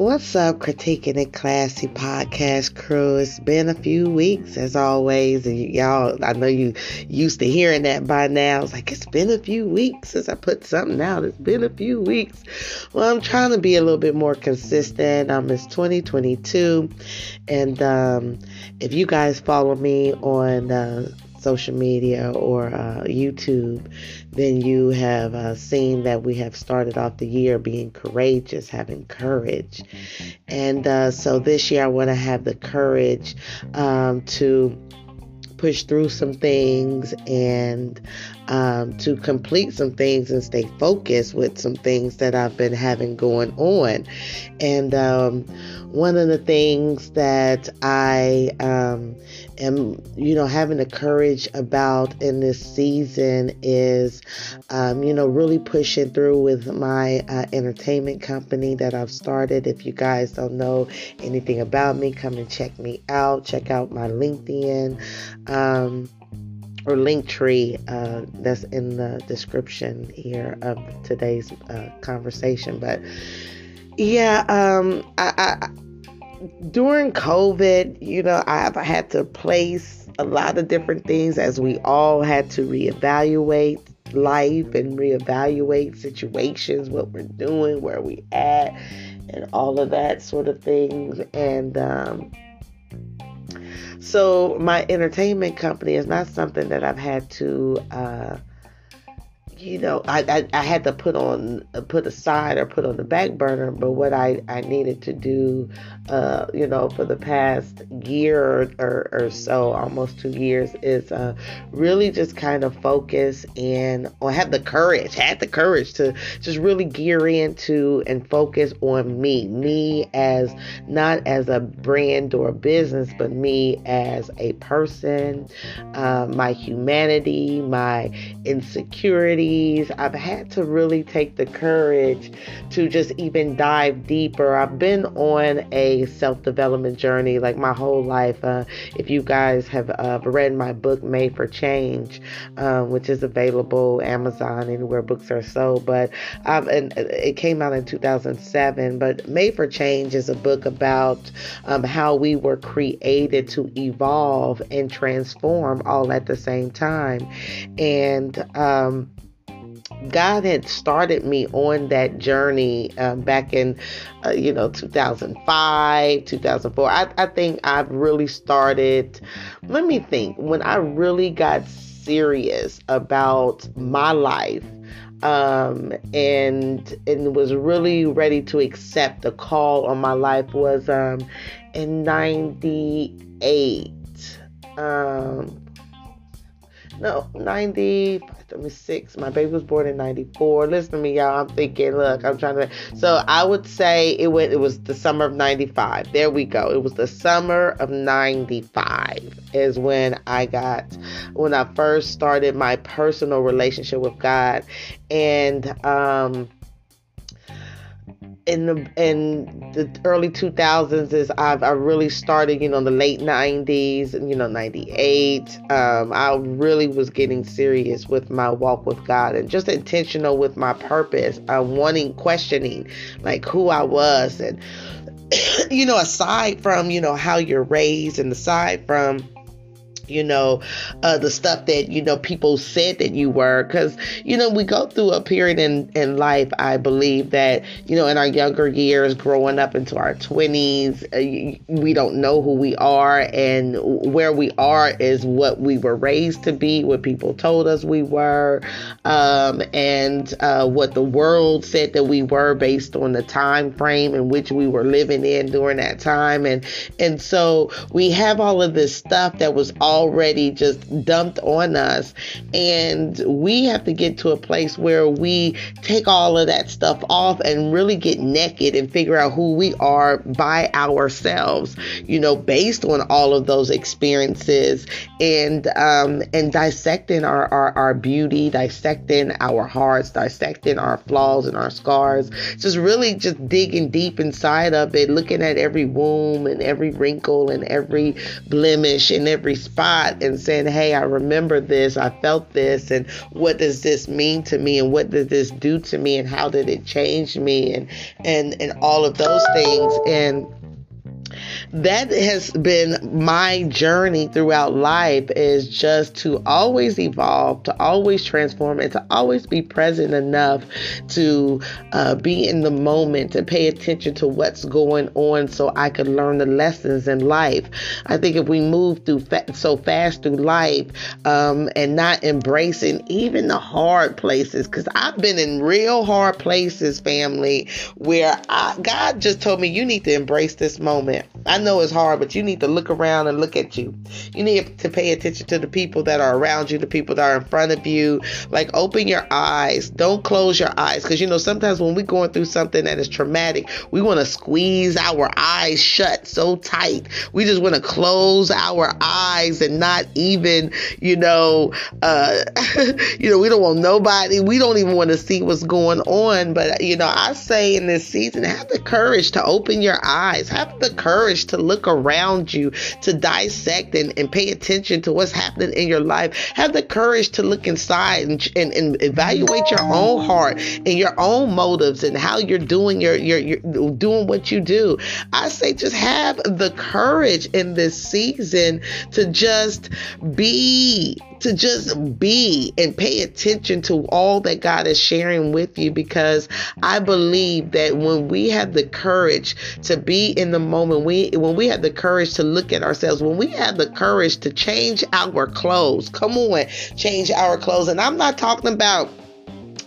What's up, critiquing it classy podcast crew? It's been a few weeks as always, and y'all, I know you used to hearing that by now. It's like, it's been a few weeks since I put something out. It's been a few weeks. Well, I'm trying to be a little bit more consistent. It's 2022, and if you guys follow me on social media or YouTube, then you have seen that we have started off the year being courageous, having courage. And so this year I want to have the courage to push through some things and to complete some things and stay focused with some things that I've been having going on. And one of the things that I am, having the courage about in this season is, really pushing through with my entertainment company that I've started. If you guys don't know anything about me, come and check me out. Check out my LinkedIn or Linktree that's in the description here of today's conversation. But yeah, during COVID, I've had to place a lot of different things as we all had to reevaluate life and reevaluate situations, what we're doing, where we at, and all of that sort of things. And so my entertainment company is not something that I've had to, I had to put on the back burner. But what I needed to do, for the past year or so, almost 2 years, is really just kind of focus and had the courage to just really gear into and focus on me as not as a brand or a business, but me as a person, my humanity, my insecurity. I've had to really take the courage to just even dive deeper. I've been on a self-development journey like my whole life. If you guys have read my book, Made for Change, which is available Amazon, anywhere books are sold. But it came out in 2007. But Made for Change is a book about how we were created to evolve and transform all at the same time. And God had started me on that journey back in, 2005, 2004. I think I've really started, let me think, when I really got serious about my life, and was really ready to accept the call on my life was in 98. 96. My baby was born in 94. Listen to me, y'all. I'm thinking, look, I'm trying to. So I would say it was the summer of 95. There we go. It was the summer of 95 is when I first started my personal relationship with God. And, in the early 2000s is I really started, the late 90s, 98. I really was getting serious with my walk with God and just intentional with my purpose. Questioning like who I was, and aside from how you're raised, and aside from the stuff that, people said that you were, because, we go through a period in life, I believe that, in our younger years, growing up into our 20s, we don't know who we are, and where we are is what we were raised to be, what people told us we were, and what the world said that we were based on the time frame in which we were living in during that time. And so we have all of this stuff that was already just dumped on us, and we have to get to a place where we take all of that stuff off and really get naked and figure out who we are by ourselves, based on all of those experiences, and dissecting our beauty, dissecting our hearts, dissecting our flaws and our scars, just really just digging deep inside of it, looking at every wound and every wrinkle and every blemish and every spot God and saying, hey, I remember this, I felt this, and what does this mean to me, and what did this do to me, and how did it change me, and all of those things. And that has been my journey throughout life, is just to always evolve, to always transform, and to always be present enough to be in the moment, to pay attention to what's going on so I could learn the lessons in life. I think if we move through so fast through life and not embracing even the hard places, because I've been in real hard places, family, where God just told me, you need to embrace this moment. I know it's hard, but you need to look around and look at you. You need to pay attention to the people that are around you, the people that are in front of you. Like, open your eyes. Don't close your eyes. Because, you know, sometimes when we're going through something that is traumatic, we want to squeeze our eyes shut so tight. We just want to close our eyes and not even, we don't want nobody. We don't even want to see what's going on. But, I say in this season, have the courage to open your eyes. Have the courage to look around you, to dissect and pay attention to what's happening in your life. Have the courage to look inside and evaluate your own heart and your own motives and how you're doing your doing what you do. I say just have the courage in this season to just be. To just be and pay attention to all that God is sharing with you, because I believe that when we have the courage to be in the moment, when we have the courage to look at ourselves, when we have the courage to change our clothes, come on, change our clothes. And I'm not talking about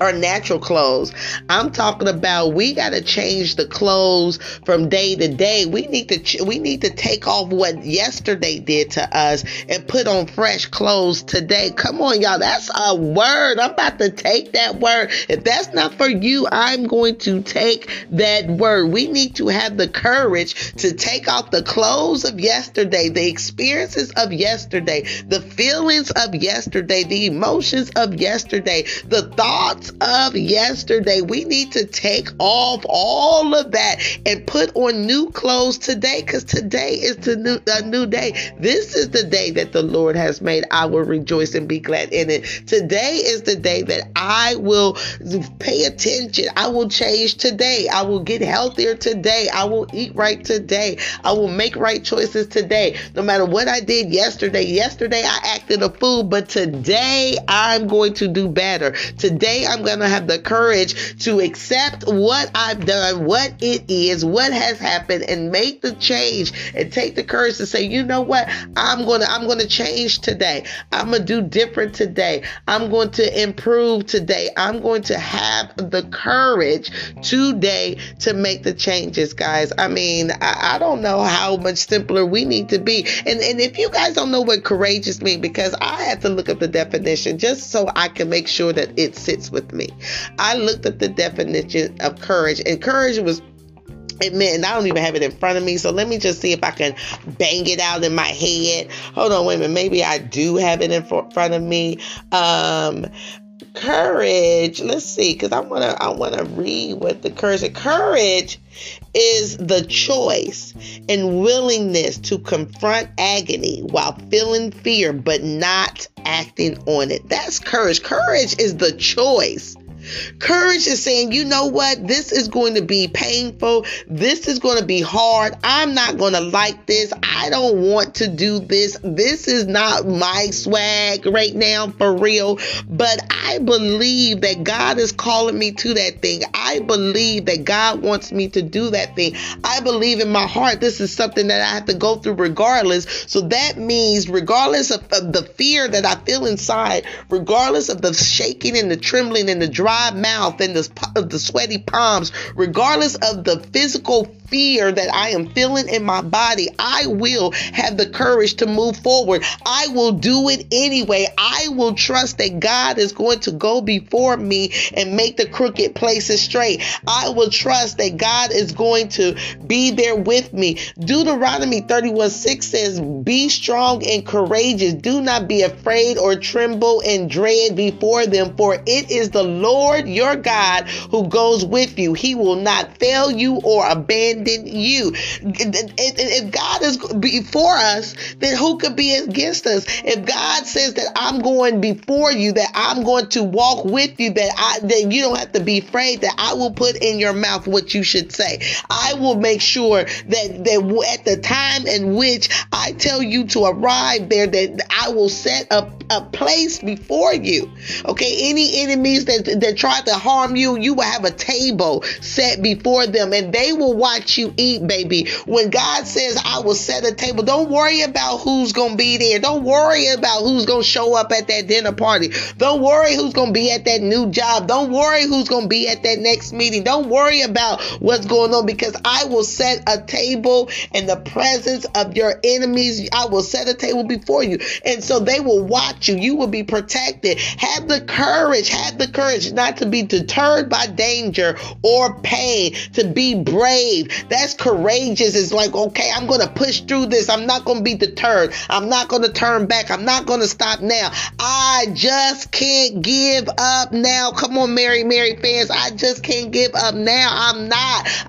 our natural clothes. I'm talking about we got to change the clothes from day to day. We need to take off what yesterday did to us and put on fresh clothes today. Come on, y'all. That's a word. I'm about to take that word. If that's not for you, I'm going to take that word. We need to have the courage to take off the clothes of yesterday, the experiences of yesterday, the feelings of yesterday, the emotions of yesterday, the thoughts of yesterday. We need to take off all of that and put on new clothes today, because today is a new day. This is the day that the Lord has made. I will rejoice and be glad in it. Today is the day that I will pay attention. I will change today. I will get healthier today. I will eat right today. I will make right choices today. No matter what I did yesterday. Yesterday I acted a fool, but today I'm going to do better. Today, I'm going to have the courage to accept what I've done, what it is, what has happened, and make the change, and take the courage to say, you know what? I'm going to change today. I'm going to do different today. I'm going to improve today. I'm going to have the courage today to make the changes, guys. I mean, I don't know how much simpler we need to be. And if you guys don't know what courageous means, because I had to look up the definition just so I can make sure that it sits with me. I looked at the definition of courage, and courage was, it meant, and I don't even have it in front of me, so let me just see if I can bang it out in my head. Hold on, wait a minute. Maybe I do have it in front of me. Courage, let's see, because I want to read what the courage is. The choice and willingness to confront agony while feeling fear but not acting on it. That's courage. Courage is the choice. Courage is saying, you know what? This is going to be painful. This is going to be hard. I'm not going to like this. I don't want to do this. This is not my swag right now, for real. But I believe that God is calling me to that thing. I believe that God wants me to do that thing. I believe in my heart this is something that I have to go through regardless. So that means regardless of the fear that I feel inside, regardless of the shaking and the trembling and the dry mouth and the sweaty palms, regardless of the physical fear that I am feeling in my body, I will have the courage to move forward. I will do it anyway. I will trust that God is going to go before me and make the crooked places straight. I will trust that God is going to be there with me. Deuteronomy 31:6 says, be strong and courageous. Do not be afraid or tremble and dread before them, for it is the Lord your God who goes with you. He will not fail you or abandon greater than you. If God is before us, then who could be against us? If God says that I'm going before you, that I'm going to walk with you, that you don't have to be afraid, that I will put in your mouth what you should say. I will make sure that at the time in which I tell you to arrive there, that I will set up a place before you. Okay, any enemies that try to harm you, you will have a table set before them, and they will watch you eat, baby. When God says, I will set a table, don't worry about who's going to be there. Don't worry about who's going to show up at that dinner party. Don't worry who's going to be at that new job. Don't worry who's going to be at that next meeting. Don't worry about what's going on, because I will set a table in the presence of your enemies. I will set a table before you. And so they will watch you. You will be protected. Have the courage not to be deterred by danger or pain, to be brave. That's courageous. It's like, okay, I'm going to push through this. I'm not going to be deterred. I'm not going to turn back. I'm not going to stop now. I just can't give up now. Come on, Mary fans. I just can't give up now.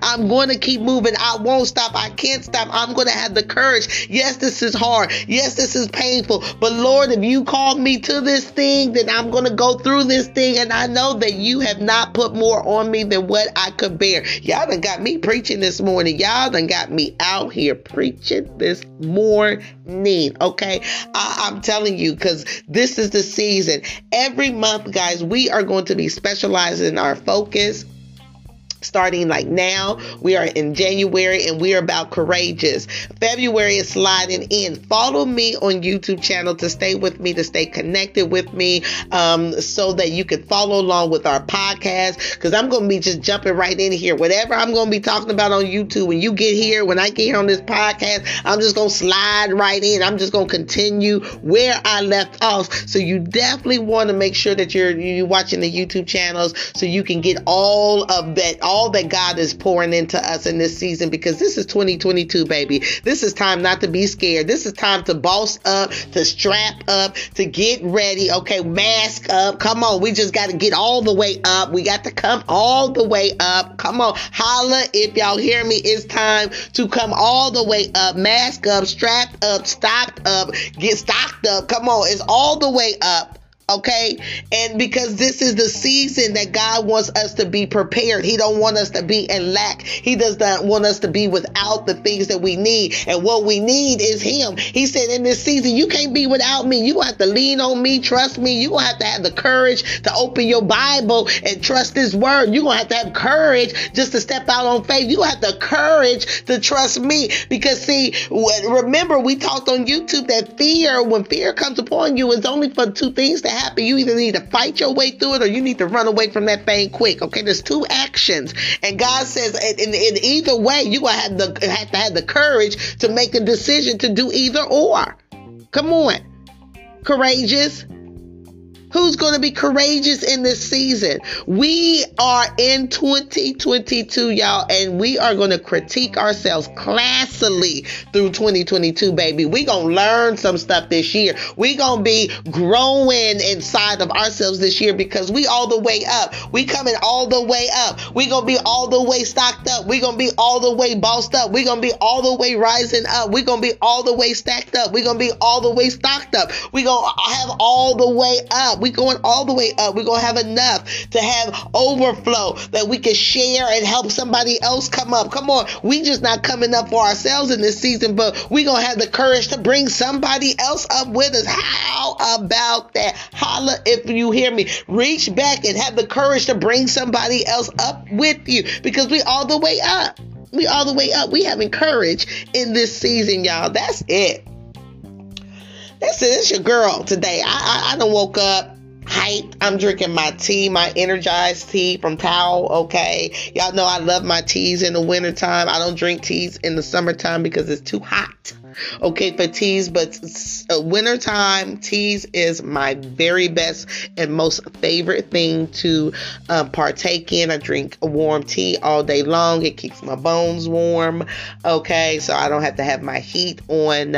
I'm going to keep moving. I won't stop. I can't stop. I'm going to have the courage. Yes, this is hard. Yes, this is painful. But Lord, if you call me to this thing, then I'm going to go through this thing. And I know that you have not put more on me than what I could bear. Y'all done got me preaching this morning. Y'all done got me out here preaching this morning. Okay. I'm telling you, because this is the season. Every month, guys, we are going to be specializing in our focus. Starting like now, we are in January, and we are about courageous. February is sliding in. Follow me on YouTube channel to stay with me, to stay connected with me, so that you can follow along with our podcast, because I'm going to be just jumping right in here. Whatever I'm going to be talking about on YouTube, when you get here, when I get here on this podcast, I'm just going to slide right in. I'm just going to continue where I left off. So you definitely want to make sure that you're watching the YouTube channels, so you can get all that God is pouring into us in this season, because this is 2022, baby. This is time not to be scared. This is time to boss up, to strap up, to get ready. Okay, mask up. Come on. We just got to get all the way up. We got to come all the way up. Come on. Holla if y'all hear me. It's time to come all the way up. Mask up, strap up, stocked up, get stocked up. Come on. It's all the way up. Okay, and because this is the season that God wants us to be prepared. He don't want us to be in lack. He does not want us to be without the things that we need, and what we need is Him. He said in this season, you can't be without me. You have to lean on me, trust me. You gonna have to have the courage to open your Bible and trust His word. You gonna have to have courage just to step out on faith. You have the courage to trust me, because see, remember we talked on YouTube that fear, when fear comes upon you, it's only for two things to happen. You either need to fight your way through it, or you need to run away from that thing quick. Okay, there's two actions, and God says in either way, you will have to have the courage to make a decision to do either or. Come on, courageous. Who's going to be courageous in this season? We are in 2022, y'all, and we are going to critique ourselves classily through 2022, baby. We're going to learn some stuff this year. We're going to be growing inside of ourselves this year, because we all the way up. We coming all the way up. We're going to be all the way stocked up. We're going to be all the way bossed up. We're going to be all the way rising up. We're going to be all the way stacked up. We're going to be all the way stocked up. We're going to have all the way up. We're going all the way up. We're going to have enough to have overflow that we can share and help somebody else come up. Come on. We just not coming up for ourselves in this season, but we're going to have the courage to bring somebody else up with us. How about that? Holla if you hear me. Reach back and have the courage to bring somebody else up with you, because we all the way up. We all the way up. We having courage in this season, y'all. That's it. Listen, it's your girl today. I done woke up. Hype. I'm drinking my tea, my energized tea from Tao. Okay. Y'all know I love my teas in the wintertime. I don't drink teas in the summertime because it's too hot. Okay, for teas, but wintertime teas is my very best and most favorite thing to partake in. I drink a warm tea all day long. It keeps my bones warm. Okay. So I don't have to have my heat on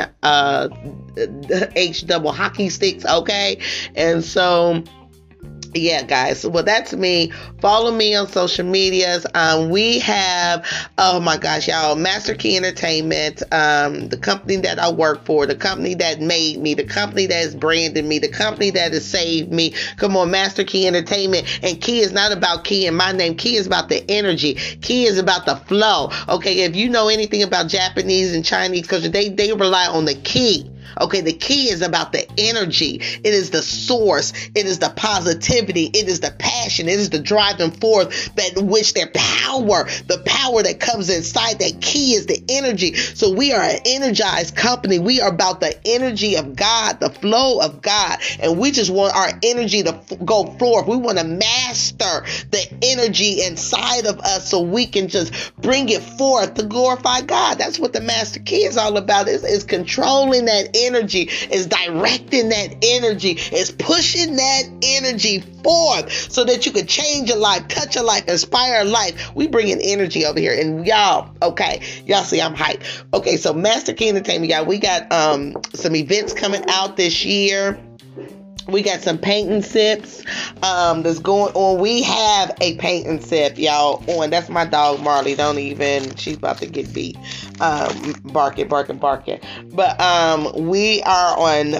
H double hockey sticks. Okay. And so Yeah, guys. Well, that's me. Follow me on social medias. We have, oh my gosh, y'all, Master Key Entertainment, the company that I work for, the company that made me, the company that has branded me, the company that has saved me. Come on, Master Key Entertainment. And Key is not about Key and my name. Key is about the energy. Key is about the flow. Okay, if you know anything about Japanese and Chinese culture, they rely on the key. Okay, the key is about the energy. It is the source. It is the positivity. It is the passion. It is the driving force that which their power, the power that comes inside that key is the energy. So we are an energized company. We are about the energy of God, the flow of God. And we just want our energy to go forth. We want to master the energy inside of us so we can just bring it forth to glorify God. That's what the Master Key is all about. It's controlling that energy, is directing that energy, is pushing that energy forth so that you can change your life, touch your life, inspire life. We bring in energy over here, and y'all, okay, y'all see I'm hyped. Okay, so Master Key Entertainment, y'all, we got some events coming out this year. We got some paint and sips that's going on. We have a paint and sip, y'all, on. That's my dog, Marley. Don't even. She's about to get beat. Barking. But we are on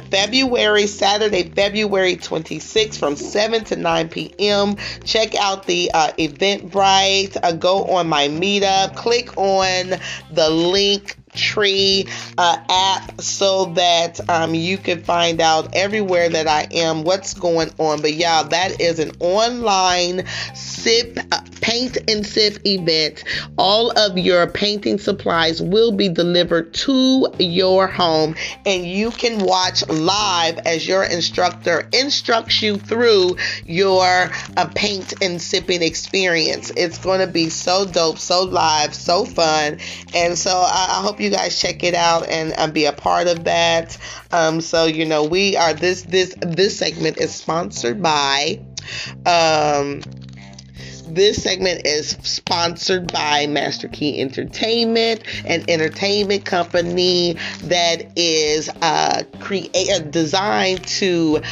Saturday, February 26th from 7 to 9 p.m. Check out the Eventbrite. Go on my Meetup. Click on the link tree app so that you can find out everywhere that I am what's going on. But y'all, that is an online sip paint and sip event. All of your painting supplies will be delivered to your home, and you can watch live as your instructor instructs you through your paint and sipping experience. It's going to be so dope, so live, so fun, and so I hope you guys check it out and be a part of that. So you know, we are this segment is sponsored by Master Key Entertainment, an entertainment company that is designed to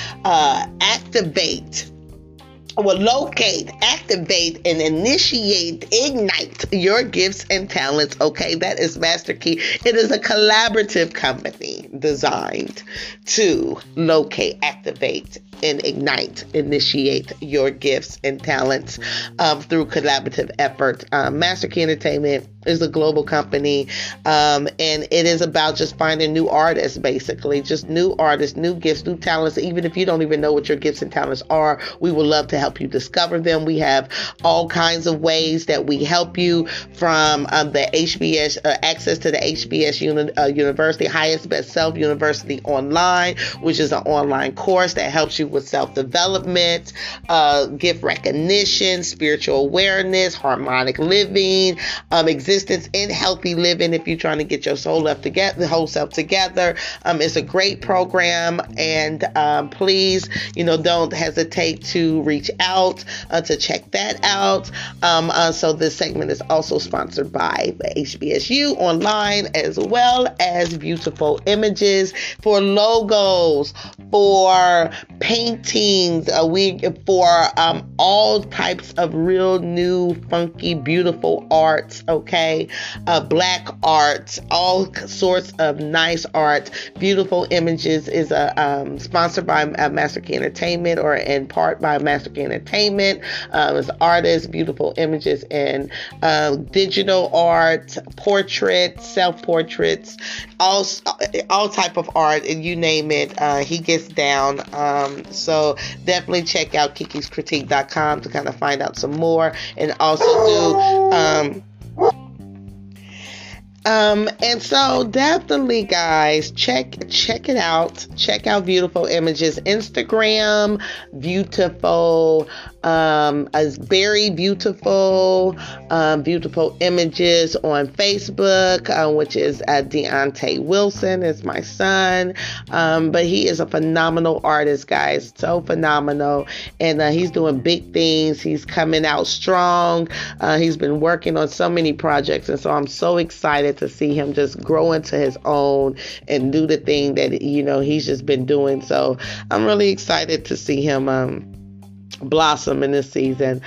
locate, activate, and ignite your gifts and talents. Okay, that is Master Key. It is a collaborative company designed to locate, activate, and initiate your gifts and talents through collaborative effort. Master Key Entertainment is a global company, and it is about just finding new artists, basically. Just new artists, new gifts, new talents. Even if you don't even know what your gifts and talents are, we would love to help you discover them. We have all kinds of ways that we help you, from the HBS, access to the HBS University, Highest Best Self University online, which is an online course that helps you with self-development, gift recognition, spiritual awareness, harmonic living, existence in healthy living if you're trying to get your whole self together. It's a great program, and please, you know, don't hesitate to reach out to check that out. So this segment is also sponsored by the HBSU online, as well as beautiful images for logos, for paintings, all types of real new, funky, beautiful arts. Okay, black arts, all sorts of nice art, beautiful images is sponsored by Master Key Entertainment, or in part by Master Key Entertainment. It's artists, beautiful images, and digital art, portraits, self-portraits, all type of art, and you name it, he gets down. So definitely check out kikiscritique.com to kind of find out some more, and also do and so definitely, guys, check it out. Check out Beautiful Images Instagram, beautiful as very beautiful, Beautiful Images on Facebook, which is Deontay Wilson is my son, but he is a phenomenal artist, guys, so phenomenal, and he's doing big things. He's coming out strong. He's been working on so many projects, and so I'm so excited to see him just grow into his own and do the thing that, you know, he's just been doing. So I'm really excited to see him blossom in this season.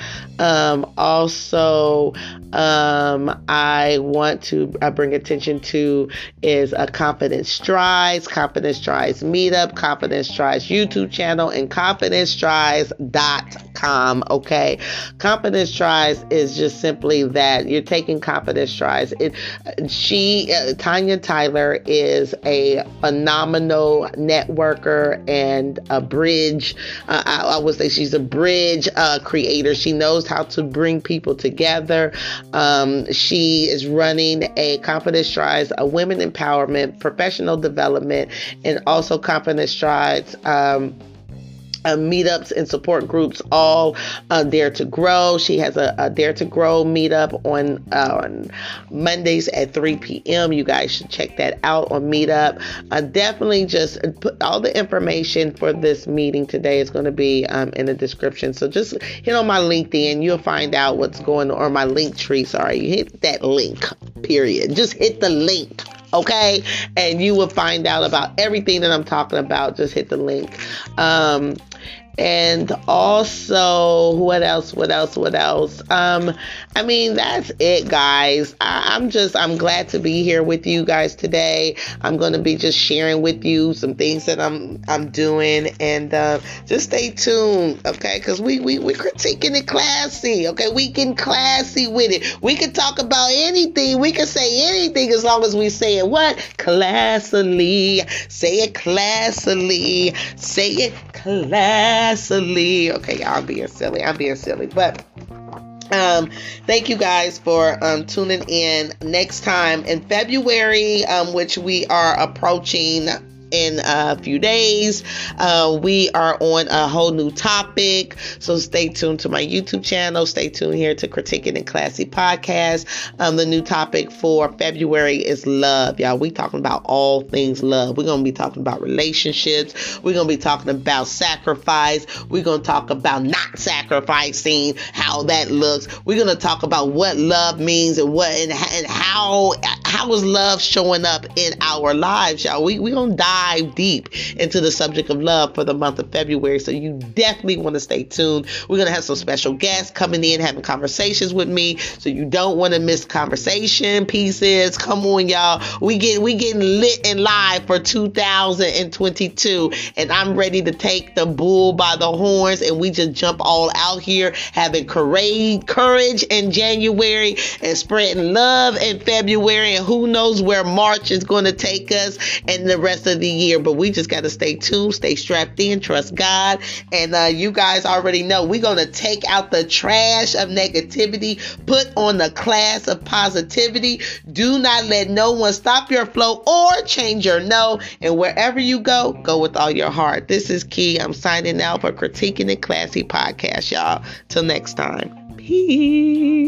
I bring attention to is a Confidence Strides meetup, Confidence Strides YouTube channel, and confidencestrides.com. Okay. Confidence Strides is just simply that you're taking Confidence Strides. Tanya Tyler is a phenomenal networker and a bridge. I would say she's a bridge creator. She knows how to bring people together. She is running a Confidence Strides, a women empowerment, professional development, and also Confidence Strides meetups and support groups, all Dare to Grow. She has a Dare to Grow meetup on Mondays at 3 p.m. You guys should check that out on Meetup. Definitely just put all the information for this meeting today is going to be in the description. So just hit on my LinkedIn. You'll find out what's going on, or my Linktree. Sorry, you hit that link, period. Just hit the link. Okay, and you will find out about everything that I'm talking about. Just hit the link. And also, what else? I mean, that's it, guys. I'm glad to be here with you guys today. I'm going to be just sharing with you some things that I'm doing, and just stay tuned. Okay. Cause we're critiquing it classy. Okay. We getting classy with it. We can talk about anything. We can say anything as long as we say it. What? Classily. Say it classily. Say it classily. Silly. Okay, y'all, I'm being silly, but thank you guys for tuning in. Next time in February, which we are approaching in a few days, we are on a whole new topic, so stay tuned to my YouTube channel, stay tuned here to Critique It and Classy Podcast. The new topic for February is love, y'all. We talking about all things love. We're going to be talking about relationships, we're going to be talking about sacrifice, we're going to talk about not sacrificing, how that looks. We're going to talk about what love means and what and how is love showing up in our lives, y'all. We're going to dive deep into the subject of love for the month of February, so you definitely want to stay tuned. We're going to have some special guests coming in, having conversations with me, so you don't want to miss conversation pieces. Come on, y'all. We getting lit and live for 2022, and I'm ready to take the bull by the horns, and we just jump all out here, having courage in January and spreading love in February, and who knows where March is going to take us and the rest of the year. But we just got to stay tuned, stay strapped in, trust God, and you guys already know we're going to take out the trash of negativity, put on the class of positivity. Do not let no one stop your flow or change your no, and wherever you go with all your heart. This is Key. I'm signing out for Critiquing It Classy Podcast, y'all. Till next time. Peace.